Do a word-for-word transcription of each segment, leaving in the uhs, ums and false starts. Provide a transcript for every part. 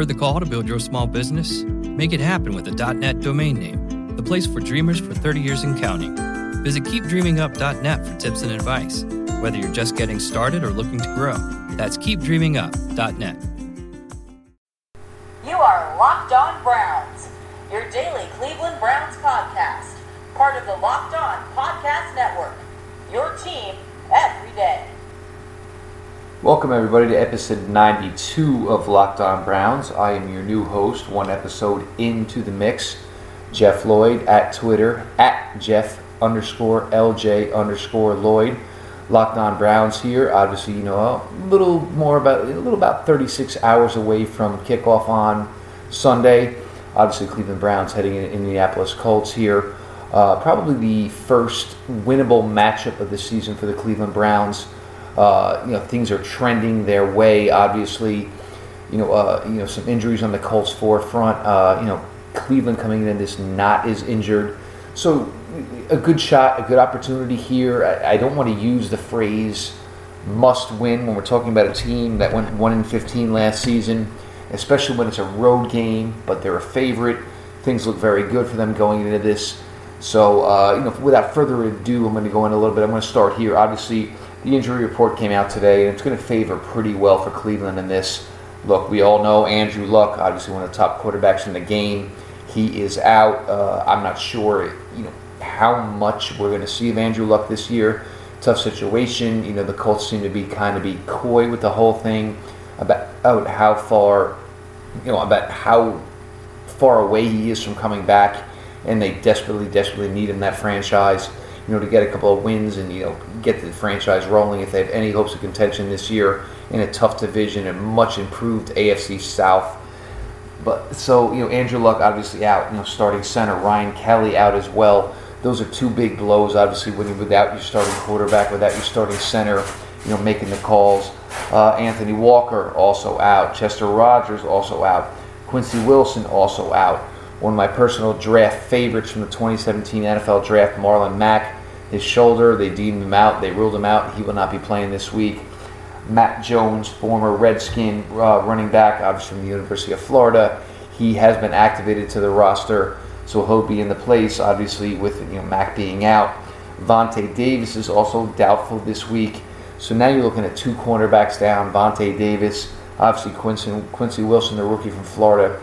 Heard the call to build your small business? Make it happen with a .net domain name, the place for dreamers for thirty years and counting. Visit keep dreaming up dot net for tips and advice, whether you're just getting started or looking to grow. That's keep dreaming up dot net. You are Locked On Browns, your daily Cleveland Browns podcast, part of the Locked On Podcast Network, your team every day. Welcome everybody to episode ninety-two of Locked On Browns. I am your new host, one episode into the mix, Jeff Lloyd at Twitter, at Jeff underscore LJ underscore Lloyd. Locked On Browns here, obviously, you know, a little more about, a little about thirty-six hours away from kickoff on Sunday. Obviously, Cleveland Browns heading into Indianapolis Colts here. Uh, probably the first winnable matchup of the season for the Cleveland Browns. Uh, you know, things are trending their way, obviously. You know, uh, you know, some injuries on the Colts' forefront. Uh, you know, Cleveland coming in this not is injured. So a good shot, a good opportunity here. I, I don't want to use the phrase must win when we're talking about a team that went one and fifteen last season, especially when it's a road game, but they're a favorite. Things look very good for them going into this. So, uh, you know, without further ado, I'm going to go in a little bit. I'm going to start here. Obviously, the injury report came out today, and it's going to favor pretty well for Cleveland in this. Look, we all know Andrew Luck, obviously one of the top quarterbacks in the game. He is out. Uh, I'm not sure, you know, how much we're going to see of Andrew Luck this year. Tough situation. You know, the Colts seem to be kind of be coy with the whole thing about, about how far, you know, about how far away he is from coming back, and they desperately, desperately need him, that franchise, you know, to get a couple of wins and, you know, get the franchise rolling if they have any hopes of contention this year in a tough division and much improved A F C South. But so, you know, Andrew Luck obviously out, you know, starting center, Ryan Kelly out as well. Those are two big blows, obviously, when you're without your starting quarterback, without your starting center, you know, making the calls. Uh, Anthony Walker also out. Chester Rogers also out. Quincy Wilson also out. One of my personal draft favorites from the twenty seventeen N F L Draft, Marlon Mack, his shoulder, they deemed him out. They ruled him out. He will not be playing this week. Matt Jones, former Redskin uh, running back, obviously from the University of Florida. He has been activated to the roster, so he'll be in the place, obviously, with, you know, Mack being out. Vontae Davis is also doubtful this week. So now you're looking at two cornerbacks down. Vontae Davis, obviously Quincy, Quincy Wilson, the rookie from Florida.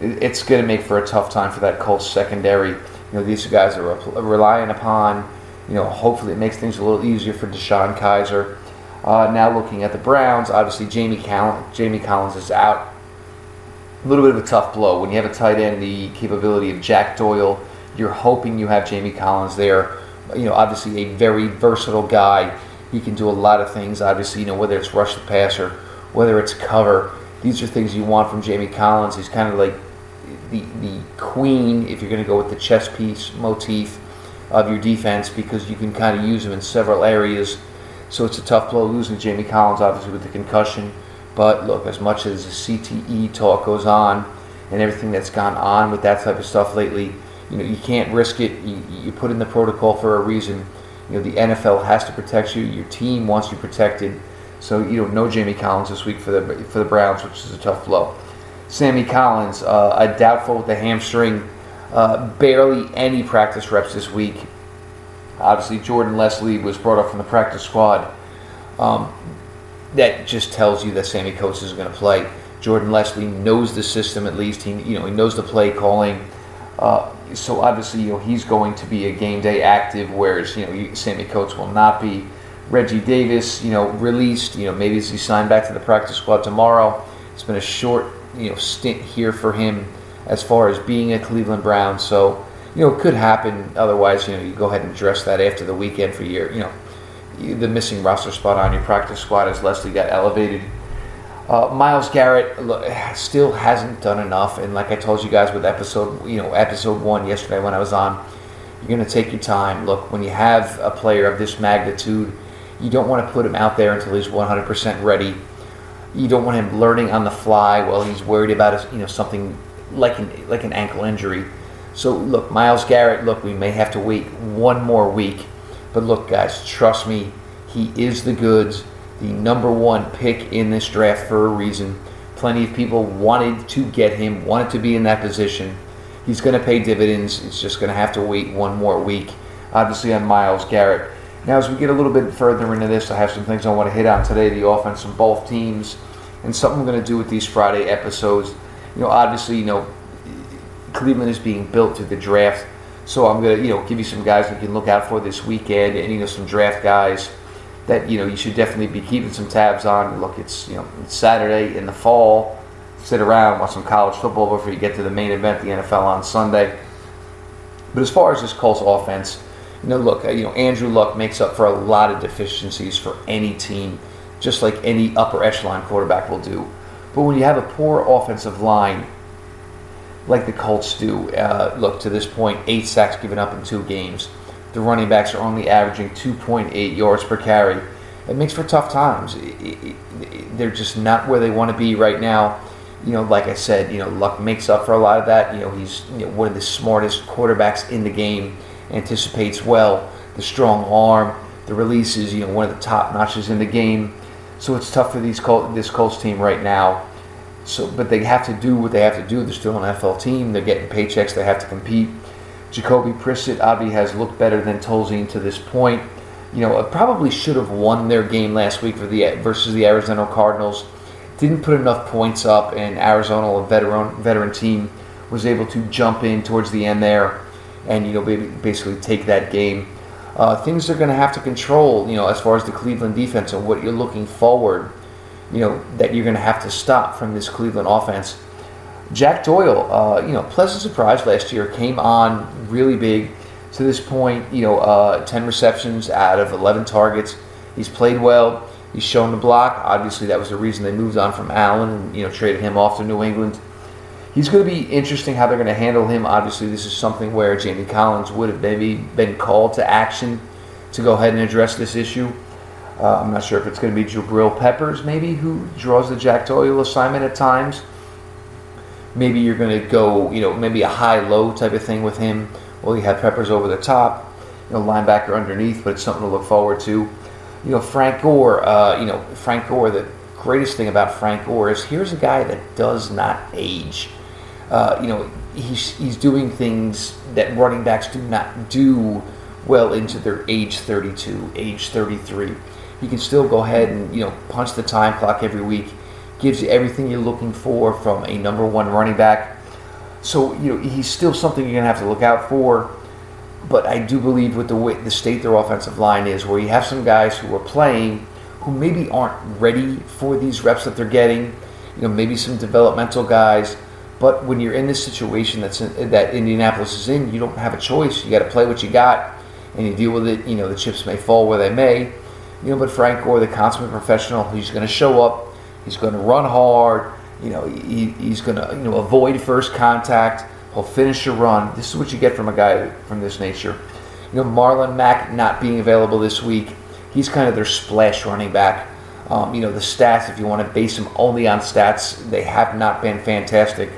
It's going to make for a tough time for that Colts secondary. You know, these guys are re- relying upon, you know, hopefully it makes things a little easier for Deshaun Kizer. Uh, now looking at the Browns, obviously Jamie Collins, Jamie Collins is out. A little bit of a tough blow. When you have a tight end, the capability of Jack Doyle, you're hoping you have Jamie Collins there. You know, obviously a very versatile guy. He can do a lot of things, obviously, you know, whether it's rush the passer, whether it's cover. These are things you want from Jamie Collins. He's kind of like the, the queen, if you're going to go with the chess piece motif of your defense, because you can kind of use him in several areas. So it's a tough blow losing Jamie Collins, obviously, with the concussion. But look, as much as the C T E talk goes on and everything that's gone on with that type of stuff lately, you know, you can't risk it. You, you put in the protocol for a reason. You know, the N F L has to protect you. Your team wants you protected. So, you know, no Jamie Collins this week for the for the Browns, which is a tough blow. Sammy Collins, uh, a doubtful with the hamstring. Uh, barely any practice reps this week. Obviously, Jordan Leslie was brought up from the practice squad. Um, that just tells you that Sammy Coates is going to play. Jordan Leslie knows the system at least. He, you know, he knows the play calling. Uh, so obviously, you know, he's going to be a game day active, whereas, you know, Sammy Coates will not be. Reggie Davis, you know, released. You know, maybe he's signed back to the practice squad tomorrow. It's been a short, you know, stint here for him as far as being a Cleveland Brown. So, you know, it could happen. Otherwise, you know, you go ahead and address that after the weekend for your, you know, the missing roster spot on your practice squad as Leslie got elevated. Uh, Myles Garrett still hasn't done enough. And like I told you guys with episode, you know, episode one yesterday when I was on, you're going to take your time. Look, when you have a player of this magnitude, you don't want to put him out there until he's one hundred percent ready. You don't want him learning on the fly while he's worried about his, you know, something like an like an ankle injury. So, look, Myles Garrett, look, we may have to wait one more week. But, look, guys, trust me, he is the goods, the number one pick in this draft for a reason. Plenty of people wanted to get him, wanted to be in that position. He's going to pay dividends. It's just going to have to wait one more week, obviously, on Myles Garrett. Now, as we get a little bit further into this, I have some things I want to hit on today, the offense from both teams, and something I'm going to do with these Friday episodes. You know, obviously, you know, Cleveland is being built through the draft, so I'm going to, you know, give you some guys that you can look out for this weekend, and, you know, some draft guys that, you know, you should definitely be keeping some tabs on. Look, it's, you know, it's Saturday in the fall. Sit around, watch some college football before you get to the main event, the N F L on Sunday. But as far as this Colts offense, you know, look, you know, Andrew Luck makes up for a lot of deficiencies for any team, just like any upper echelon quarterback will do. But when you have a poor offensive line, like the Colts do, uh, look, to this point, eight sacks given up in two games. The running backs are only averaging two point eight yards per carry. It makes for tough times. It, it, it, they're just not where they want to be right now. You know, like I said, you know, Luck makes up for a lot of that. You know, he's you know, one of the smartest quarterbacks in the game, anticipates well, the strong arm, the releases, you know, one of the top notches in the game. So it's tough for these Col- this Colts team right now. So, but they have to do what they have to do. They're still an N F L team. They're getting paychecks. They have to compete. Jacoby Brissett, obviously, has looked better than Tolzien to this point. You know, probably should have won their game last week for the versus the Arizona Cardinals. Didn't put enough points up, and Arizona, a veteran veteran team, was able to jump in towards the end there, and you know, basically take that game. Uh, things they're going to have to control, you know, as far as the Cleveland defense and what you're looking forward, you know, that you're going to have to stop from this Cleveland offense. Jack Doyle, uh, you know, pleasant surprise last year, came on really big to this point, you know, uh, ten receptions out of eleven targets. He's played well. He's shown the block. Obviously, that was the reason they moved on from Allen and, you know, traded him off to New England. He's going to be interesting how they're going to handle him. Obviously, this is something where Jamie Collins would have maybe been called to action to go ahead and address this issue. Uh, I'm not sure if it's going to be Jabril Peppers, maybe, who draws the Jack Doyle assignment at times. Maybe you're going to go, you know, maybe a high-low type of thing with him. Well, you have Peppers over the top, you know, linebacker underneath, but it's something to look forward to. You know, Frank Gore, uh, you know, Frank Gore, the greatest thing about Frank Gore is here's a guy that does not age. Uh, you know, he's, he's doing things that running backs do not do well into their age thirty-two, age thirty-three. He can still go ahead and, you know, punch the time clock every week. Gives you everything you're looking for from a number one running back. So, you know, he's still something you're going to have to look out for. But I do believe with the way, the state their offensive line is, where you have some guys who are playing who maybe aren't ready for these reps that they're getting, you know, maybe some developmental guys. But when you're in this situation that's in, that Indianapolis is in, you don't have a choice. You got to play what you got, and you deal with it. You know, the chips may fall where they may. You know, but Frank Gore, the consummate professional, who's going to show up. He's going to run hard. You know, he, he's going to, you know, avoid first contact. He'll finish a run. This is what you get from a guy from this nature. You know, Marlon Mack not being available this week. He's kind of their splash running back. Um, you know, the stats, if you want to base them only on stats, they have not been fantastic.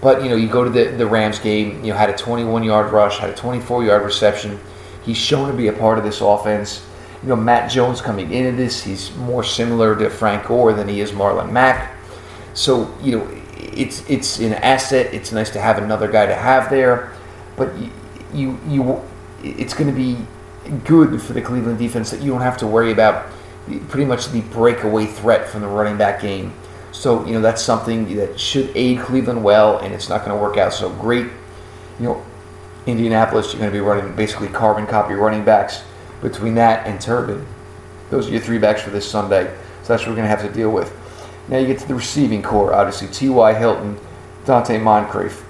But, you know, you go to the, the Rams game, you know, had a twenty-one-yard rush, had a twenty-four-yard reception. He's shown to be a part of this offense. You know, Matt Jones coming into this, he's more similar to Frank Gore than he is Marlon Mack. So, you know, it's it's an asset. It's nice to have another guy to have there. But you you, you it's going to be good for the Cleveland defense that you don't have to worry about pretty much the breakaway threat from the running back game. So, you know, that's something that should aid Cleveland well, and it's not going to work out so great. You know, Indianapolis, you're going to be running basically carbon copy running backs. Between that and Turbin, those are your three backs for this Sunday. So that's what we're going to have to deal with. Now you get to the receiving core, obviously. T Y. Hilton, Dante Moncrief.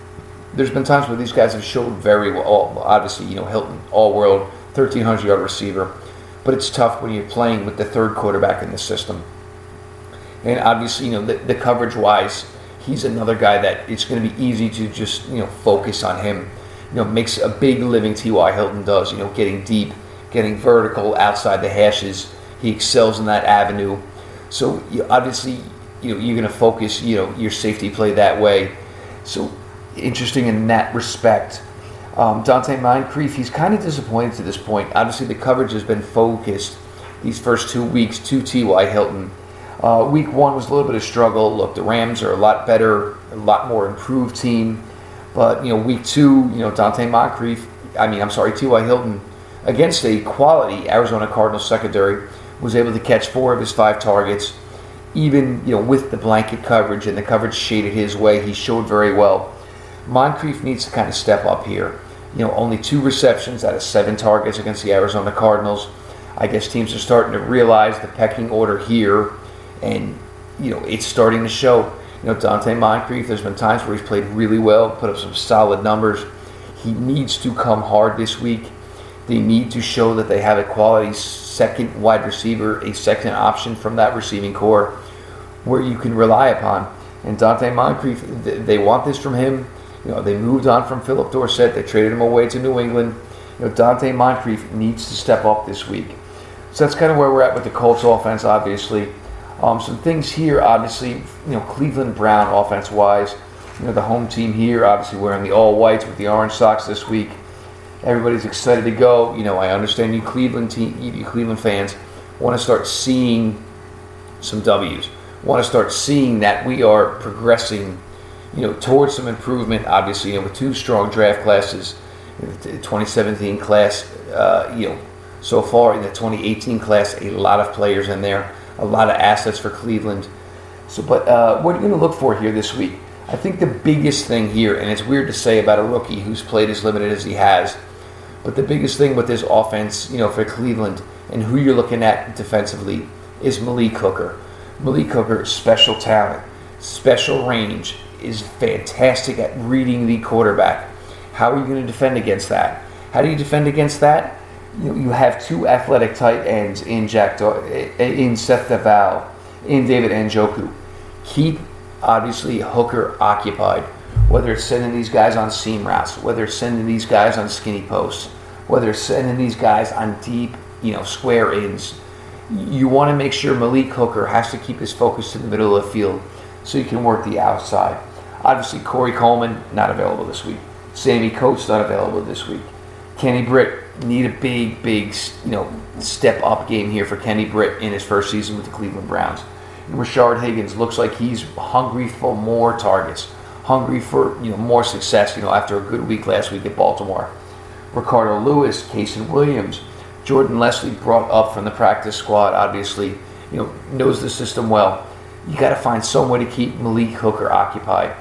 There's been times where these guys have showed very well. Obviously, you know, Hilton, all-world, thirteen hundred-yard receiver. But it's tough when you're playing with the third quarterback in the system. And obviously, you know, the, the coverage-wise, he's another guy that it's going to be easy to just, you know, focus on him. You know, makes a big living, T Y. Hilton does, you know, getting deep. Getting vertical outside the hashes, he excels in that avenue. So you, obviously, you know, you're going to focus, you know, your safety play that way. So interesting in that respect. Um, Dante Moncrief, he's kind of disappointed to this point. Obviously, the coverage has been focused these first two weeks to T Y. Hilton. Uh, week one was a little bit of struggle. Look, the Rams are a lot better, a lot more improved team. But, you know, week two, you know, Dante Moncrief, I mean, I'm sorry, T Y. Hilton, against a quality Arizona Cardinals secondary, was able to catch four of his five targets. Even, you know, with the blanket coverage and the coverage shaded his way, he showed very well. Moncrief needs to kind of step up here. You know, only two receptions out of seven targets against the Arizona Cardinals. I guess teams are starting to realize the pecking order here, and, you know, it's starting to show. You know, Dante Moncrief, there's been times where he's played really well, put up some solid numbers. He needs to come hard this week. They need to show that they have a quality second wide receiver, a second option from that receiving core where you can rely upon. And Dante Moncrief, they want this from him. You know, they moved on from Philip Dorsett. They traded him away to New England. You know, Dante Moncrief needs to step up this week. So that's kind of where we're at with the Colts offense, obviously. Um, some things here, obviously, you know, Cleveland Brown offense-wise. You know, the home team here, obviously wearing the all-whites with the orange socks this week. Everybody's excited to go. You know, I understand you Cleveland team, you Cleveland fans want to start seeing some W's. Want to start seeing that we are progressing, you know, towards some improvement. Obviously, you know, with two strong draft classes, the twenty seventeen class, uh, you know, so far in the twenty eighteen class, a lot of players in there, a lot of assets for Cleveland. So, but uh, what are you going to look for here this week? I think the biggest thing here, and it's weird to say about a rookie who's played as limited as he has, but the biggest thing with this offense, you know, for Cleveland and who you're looking at defensively is Malik Hooker. Malik Hooker, special talent, special range, is fantastic at reading the quarterback. How are you going to defend against that? How do you defend against that? You know, you have two athletic tight ends in Jack Doyle, in Seth DeVal, in David Anjoku. Keep, obviously, Hooker occupied. Whether it's sending these guys on seam routes, whether it's sending these guys on skinny posts, whether it's sending these guys on deep, you know, square ins, you want to make sure Malik Hooker has to keep his focus to the middle of the field so you can work the outside. Obviously, Corey Coleman, not available this week. Sammy Coates, not available this week. Kenny Britt, need a big, big, you know, step-up game here for Kenny Britt in his first season with the Cleveland Browns. And Rashard Higgins looks like he's hungry for more targets. Hungry for, you know, more success, you know, after a good week last week at Baltimore. Ricardo Lewis, Kaysen Williams, Jordan Leslie brought up from the practice squad, obviously, you know, knows the system well. You got to find some way to keep Malik Hooker occupied.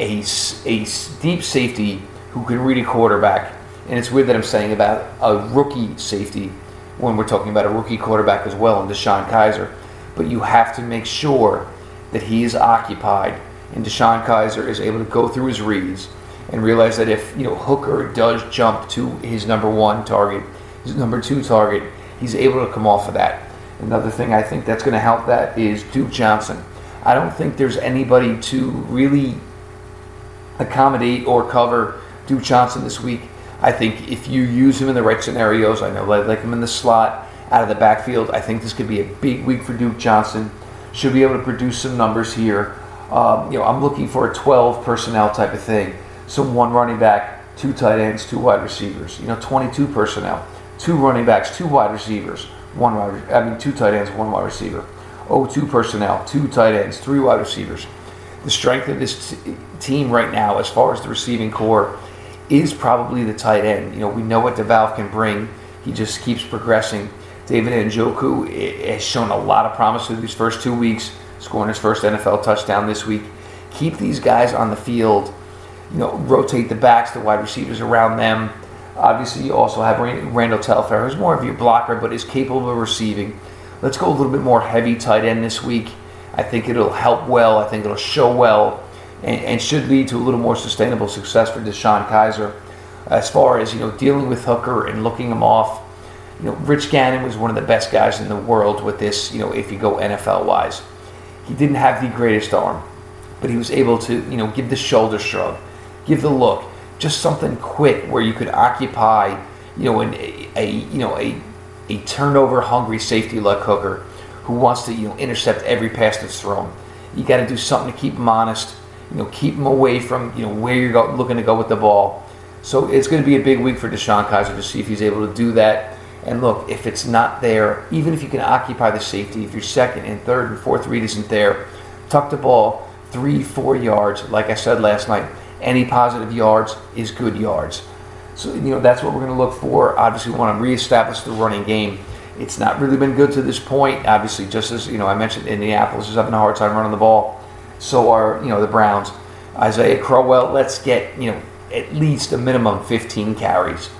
A, a deep safety who can read a quarterback, and it's weird that I'm saying about a rookie safety when we're talking about a rookie quarterback as well, and Deshaun Kizer, but you have to make sure that he is occupied. And Deshaun Kizer is able to go through his reads and realize that if, you know, Hooker does jump to his number one target, his number two target, he's able to come off of that. Another thing I think that's going to help that is Duke Johnson. I don't think there's anybody to really accommodate or cover Duke Johnson this week. I think if you use him in the right scenarios, I know I like him in the slot, out of the backfield, I think this could be a big week for Duke Johnson. Should be able to produce some numbers here. Um, you know, I'm looking for a twelve personnel type of thing. So one running back, two tight ends, two wide receivers. You know, twenty-two personnel, two running backs, two wide receivers, one wide. I mean, two tight ends, one wide receiver. oh two personnel, two tight ends, three wide receivers. The strength of this t- team right now, as far as the receiving core, is probably the tight end. You know, we know what DeVal can bring. He just keeps progressing. David Njoku has shown a lot of promise through these first two weeks. Scoring his first N F L touchdown this week. Keep these guys on the field. You know, rotate the backs, the wide receivers around them. Obviously, you also have Randall Telfair, who's more of your blocker, but is capable of receiving. Let's go a little bit more heavy tight end this week. I think it'll help well. I think it'll show well, and, and should lead to a little more sustainable success for Deshaun Kizer. As far as, you know, dealing with Hooker and looking him off, you know, Rich Gannon was one of the best guys in the world with this. You know, if you go N F L wise. He didn't have the greatest arm, but he was able to, you know, give the shoulder shrug, give the look, just something quick where you could occupy, you know, an, a, a you know a a turnover-hungry safety like Hooker, who wants to, you know, intercept every pass that's thrown. You got to do something to keep him honest, you know, keep him away from, you know, where you're go- looking to go with the ball. So it's going to be a big week for Deshaun Kizer to see if he's able to do that. And look, if it's not there, even if you can occupy the safety, if your second and third and fourth read isn't there, tuck the ball three, four yards. Like I said last night, any positive yards is good yards. So, you know, that's what we're going to look for. Obviously, we want to reestablish the running game. It's not really been good to this point. Obviously, just as, you know, I mentioned, Indianapolis is having a hard time running the ball. So are, you know, the Browns. Isaiah Crowell, let's get, you know, at least a minimum fifteen carries.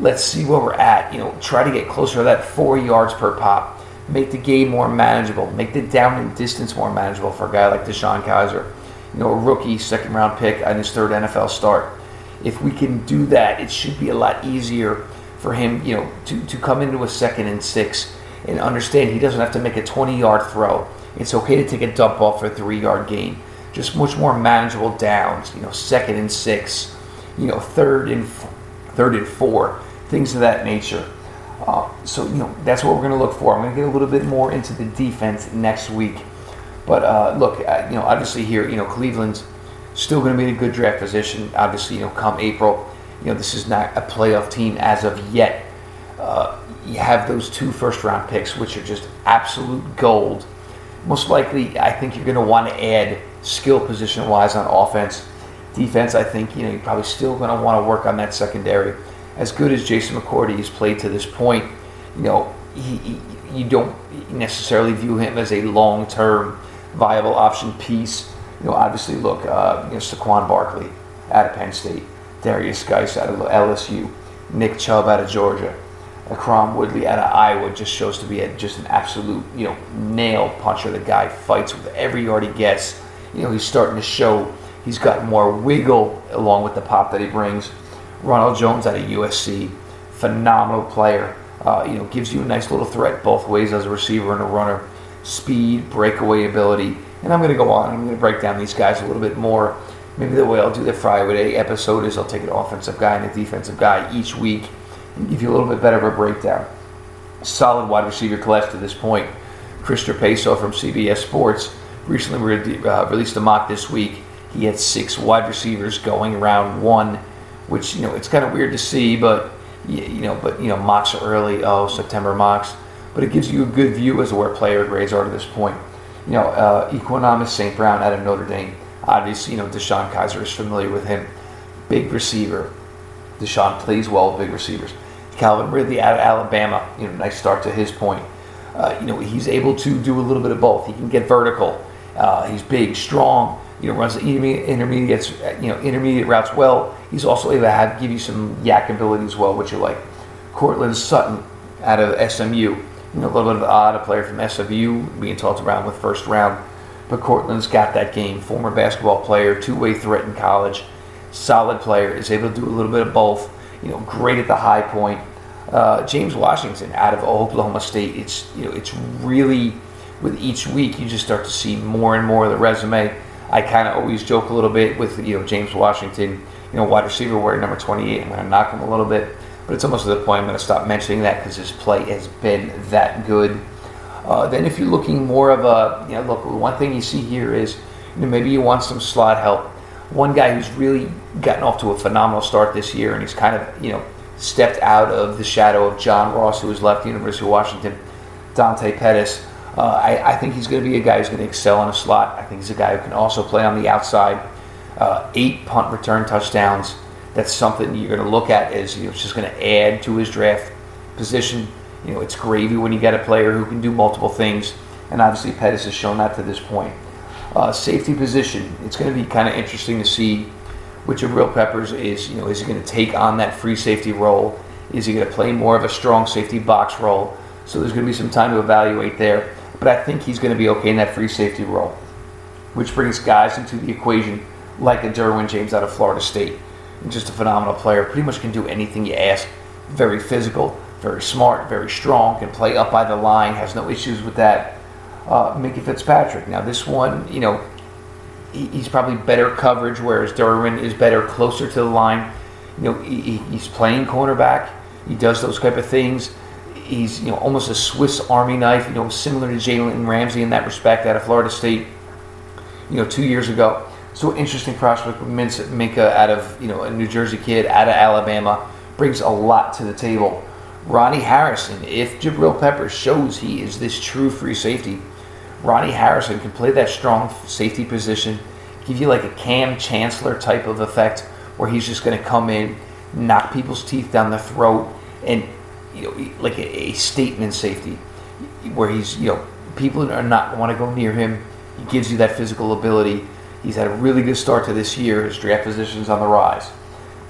Let's see where we're at. You know, try to get closer to that four yards per pop. Make the game more manageable. Make the down and distance more manageable for a guy like Deshaun Kizer. You know, a rookie, second-round pick on his third N F L start. If we can do that, it should be a lot easier for him, you know, to, to come into a second and six and understand he doesn't have to make a twenty-yard throw. It's okay to take a dump off for a three-yard gain. Just much more manageable downs, you know, second and six, you know, third and f- third and four, things of that nature. Uh, so, you know, that's what we're going to look for. I'm going to get a little bit more into the defense next week. But, uh, look, uh, you know, obviously here, you know, Cleveland's still going to be in a good draft position. Obviously, you know, come April, you know, this is not a playoff team as of yet. Uh, you have those two first-round picks, which are just absolute gold. Most likely, I think you're going to want to add skill position-wise on offense. Defense, I think, you know, you're probably still going to want to work on that secondary. As good as Jason McCourty has played to this point, you know, he, he, you don't necessarily view him as a long-term viable option piece. You know, obviously, look, uh, you know, Saquon Barkley out of Penn State, Darius Geis out of L S U, Nick Chubb out of Georgia, Akram Woodley out of Iowa just shows to be a, just an absolute, you know, nail puncher. The guy fights with every yard he gets. You know, he's starting to show he's got more wiggle along with the pop that he brings. Ronald Jones out of U S C, phenomenal player. Uh, you know, gives you a nice little threat both ways as a receiver and a runner. Speed, breakaway ability. And I'm going to go on. I'm going to break down these guys a little bit more. Maybe the way I'll do the Friday episode is I'll take an offensive guy and a defensive guy each week and give you a little bit better of a breakdown. Solid wide receiver class to this point. Chris Trapeso from C B S Sports recently re- uh, released a mock this week. He had six wide receivers going round one, which, you know, it's kind of weird to see, but, you know, but you know, mocks are early, oh, September mocks. But it gives you a good view as to where player grades are to this point. You know, uh, Equanimus Saint Brown out of Notre Dame. Obviously, you know, Deshaun Kizer is familiar with him. Big receiver. Deshaun plays well with big receivers. Calvin Ridley out of Alabama. You know, nice start to his point. Uh, you know, he's able to do a little bit of both. He can get vertical. Uh, he's big, strong. You know, runs the intermediates, you know, intermediate routes well. He's also able to have, give you some yak ability as well, which you like. Cortland Sutton out of S M U. You know, a little bit of an odd, a player from S M U being tossed around with first round. But Cortland's got that game. Former basketball player, two-way threat in college. Solid player. Is able to do a little bit of both. You know, great at the high point. Uh, James Washington out of Oklahoma State. It's, you know, it's really, with each week, you just start to see more and more of the resume. I kind of always joke a little bit with, you know, James Washington, you know, wide receiver wearing number twenty-eight. I'm going to knock him a little bit. But it's almost to the point I'm going to stop mentioning that because his play has been that good. Uh, then if you're looking more of a, you know, look, one thing you see here is, you know, maybe you want some slot help. One guy who's really gotten off to a phenomenal start this year and he's kind of, you know, stepped out of the shadow of John Ross, who has left the University of Washington, Dante Pettis. Uh, I, I think he's going to be a guy who's going to excel in a slot. I think he's a guy who can also play on the outside. Uh, eight punt return touchdowns. That's something you're going to look at as, you know, it's just going to add to his draft position. You know, it's gravy when you got a player who can do multiple things. And obviously Pettis has shown that to this point. Uh, safety position. It's going to be kind of interesting to see which of Real Peppers is, you know, is he going to take on that free safety role? Is he going to play more of a strong safety box role? So there's going to be some time to evaluate there. But I think he's going to be okay in that free safety role, which brings guys into the equation like a Derwin James out of Florida State. And just a phenomenal player. Pretty much can do anything you ask. Very physical, very smart, very strong, can play up by the line, has no issues with that. Uh, Mickey Fitzpatrick. Now this one, you know, he, he's probably better coverage, whereas Derwin is better closer to the line. You know, he, he's playing cornerback. He does those type of things. He's, you know, almost a Swiss Army knife, you know, similar to Jalen Ramsey in that respect out of Florida State, you know, two years ago. So interesting prospect with Minka out of, you know, a New Jersey kid out of Alabama. Brings a lot to the table. Ronnie Harrison, if Jabril Peppers shows he is this true free safety, Ronnie Harrison can play that strong safety position, give you like a Cam Chancellor type of effect where he's just going to come in, knock people's teeth down the throat, and you know, like a, a statement safety where he's, you know, people are not want to go near him. He gives you that physical ability. He's had a really good start to this year. His draft position's on the rise.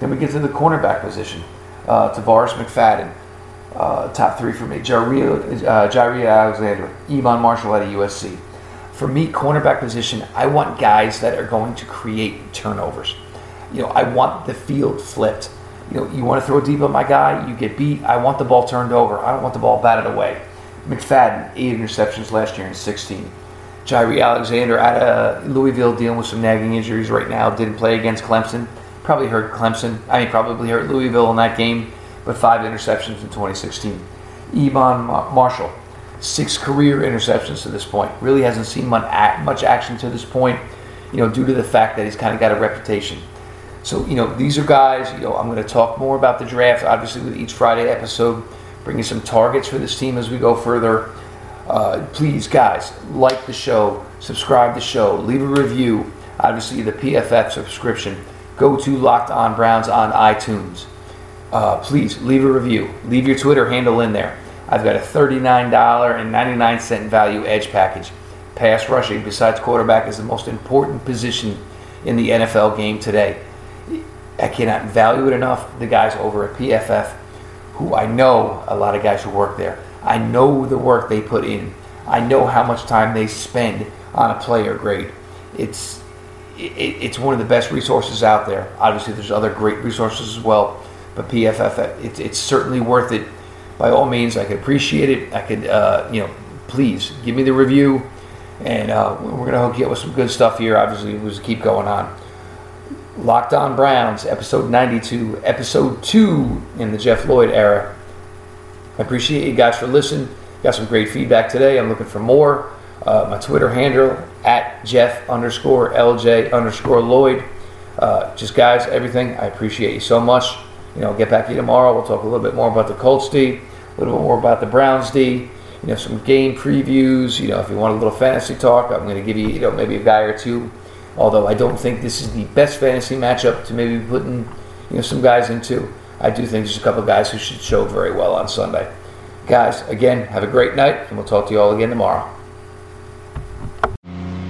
Then we get to the cornerback position. Uh, Tavares McFadden, uh, top three for me. Jaire, uh, Jaire Alexander, Evan Marshall out of U S C. For me, cornerback position, I want guys that are going to create turnovers. You know, I want the field flipped. You know, you want to throw deep at my guy, you get beat. I want the ball turned over. I don't want the ball batted away. McFadden, eight interceptions last year in sixteen. Jaire Alexander out of Louisville dealing with some nagging injuries right now. Didn't play against Clemson. Probably hurt Clemson. I mean, probably hurt Louisville in that game, but five interceptions in twenty sixteen. Evan Marshall, six career interceptions to this point. Really hasn't seen much action to this point, you know, due to the fact that he's kind of got a reputation. So, you know, these are guys, you know, I'm going to talk more about the draft, obviously, with each Friday episode, bringing some targets for this team as we go further. Uh, please, guys, like the show, subscribe to the show, leave a review, obviously the P F F subscription. Go to Locked On Browns on iTunes. Uh, please leave a review. Leave your Twitter handle in there. I've got a thirty-nine dollars and ninety-nine cents value edge package. Pass rushing, besides quarterback, is the most important position in the N F L game today. I cannot value it enough. The guys over at P F F, who I know, a lot of guys who work there, I know the work they put in. I know how much time they spend on a player grade. It's It's one of the best resources out there. Obviously, there's other great resources as well, but P F F, it's, it's certainly worth it. By all means, I could appreciate it. I could, uh, you know, please give me the review, and uh, we're going to hook you up with some good stuff here. Obviously, we'll just keep going on. Locked On Browns, episode ninety-two, episode two in the Jeff Lloyd era. I appreciate you guys for listening. Got some great feedback today. I'm looking for more. Uh, my Twitter handle, at Jeff underscore LJ underscore Lloyd. Uh, just, guys, everything. I appreciate you so much. You know, get back to you tomorrow. We'll talk a little bit more about the Colts D, a little bit more about the Browns D. You know, some game previews. You know, if you want a little fantasy talk, I'm going to give you, you know, maybe a guy or two. Although I don't think this is the best fantasy matchup to maybe putting, you know, some guys into. I do think there's a couple of guys who should show very well on Sunday. Guys, again, have a great night, and we'll talk to you all again tomorrow.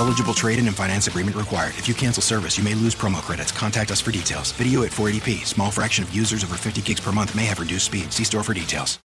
Eligible trade-in and finance agreement required. If you cancel service, you may lose promo credits. Contact us for details. Video at four eighty p. Small fraction of users over fifty gigs per month may have reduced speed. See store for details.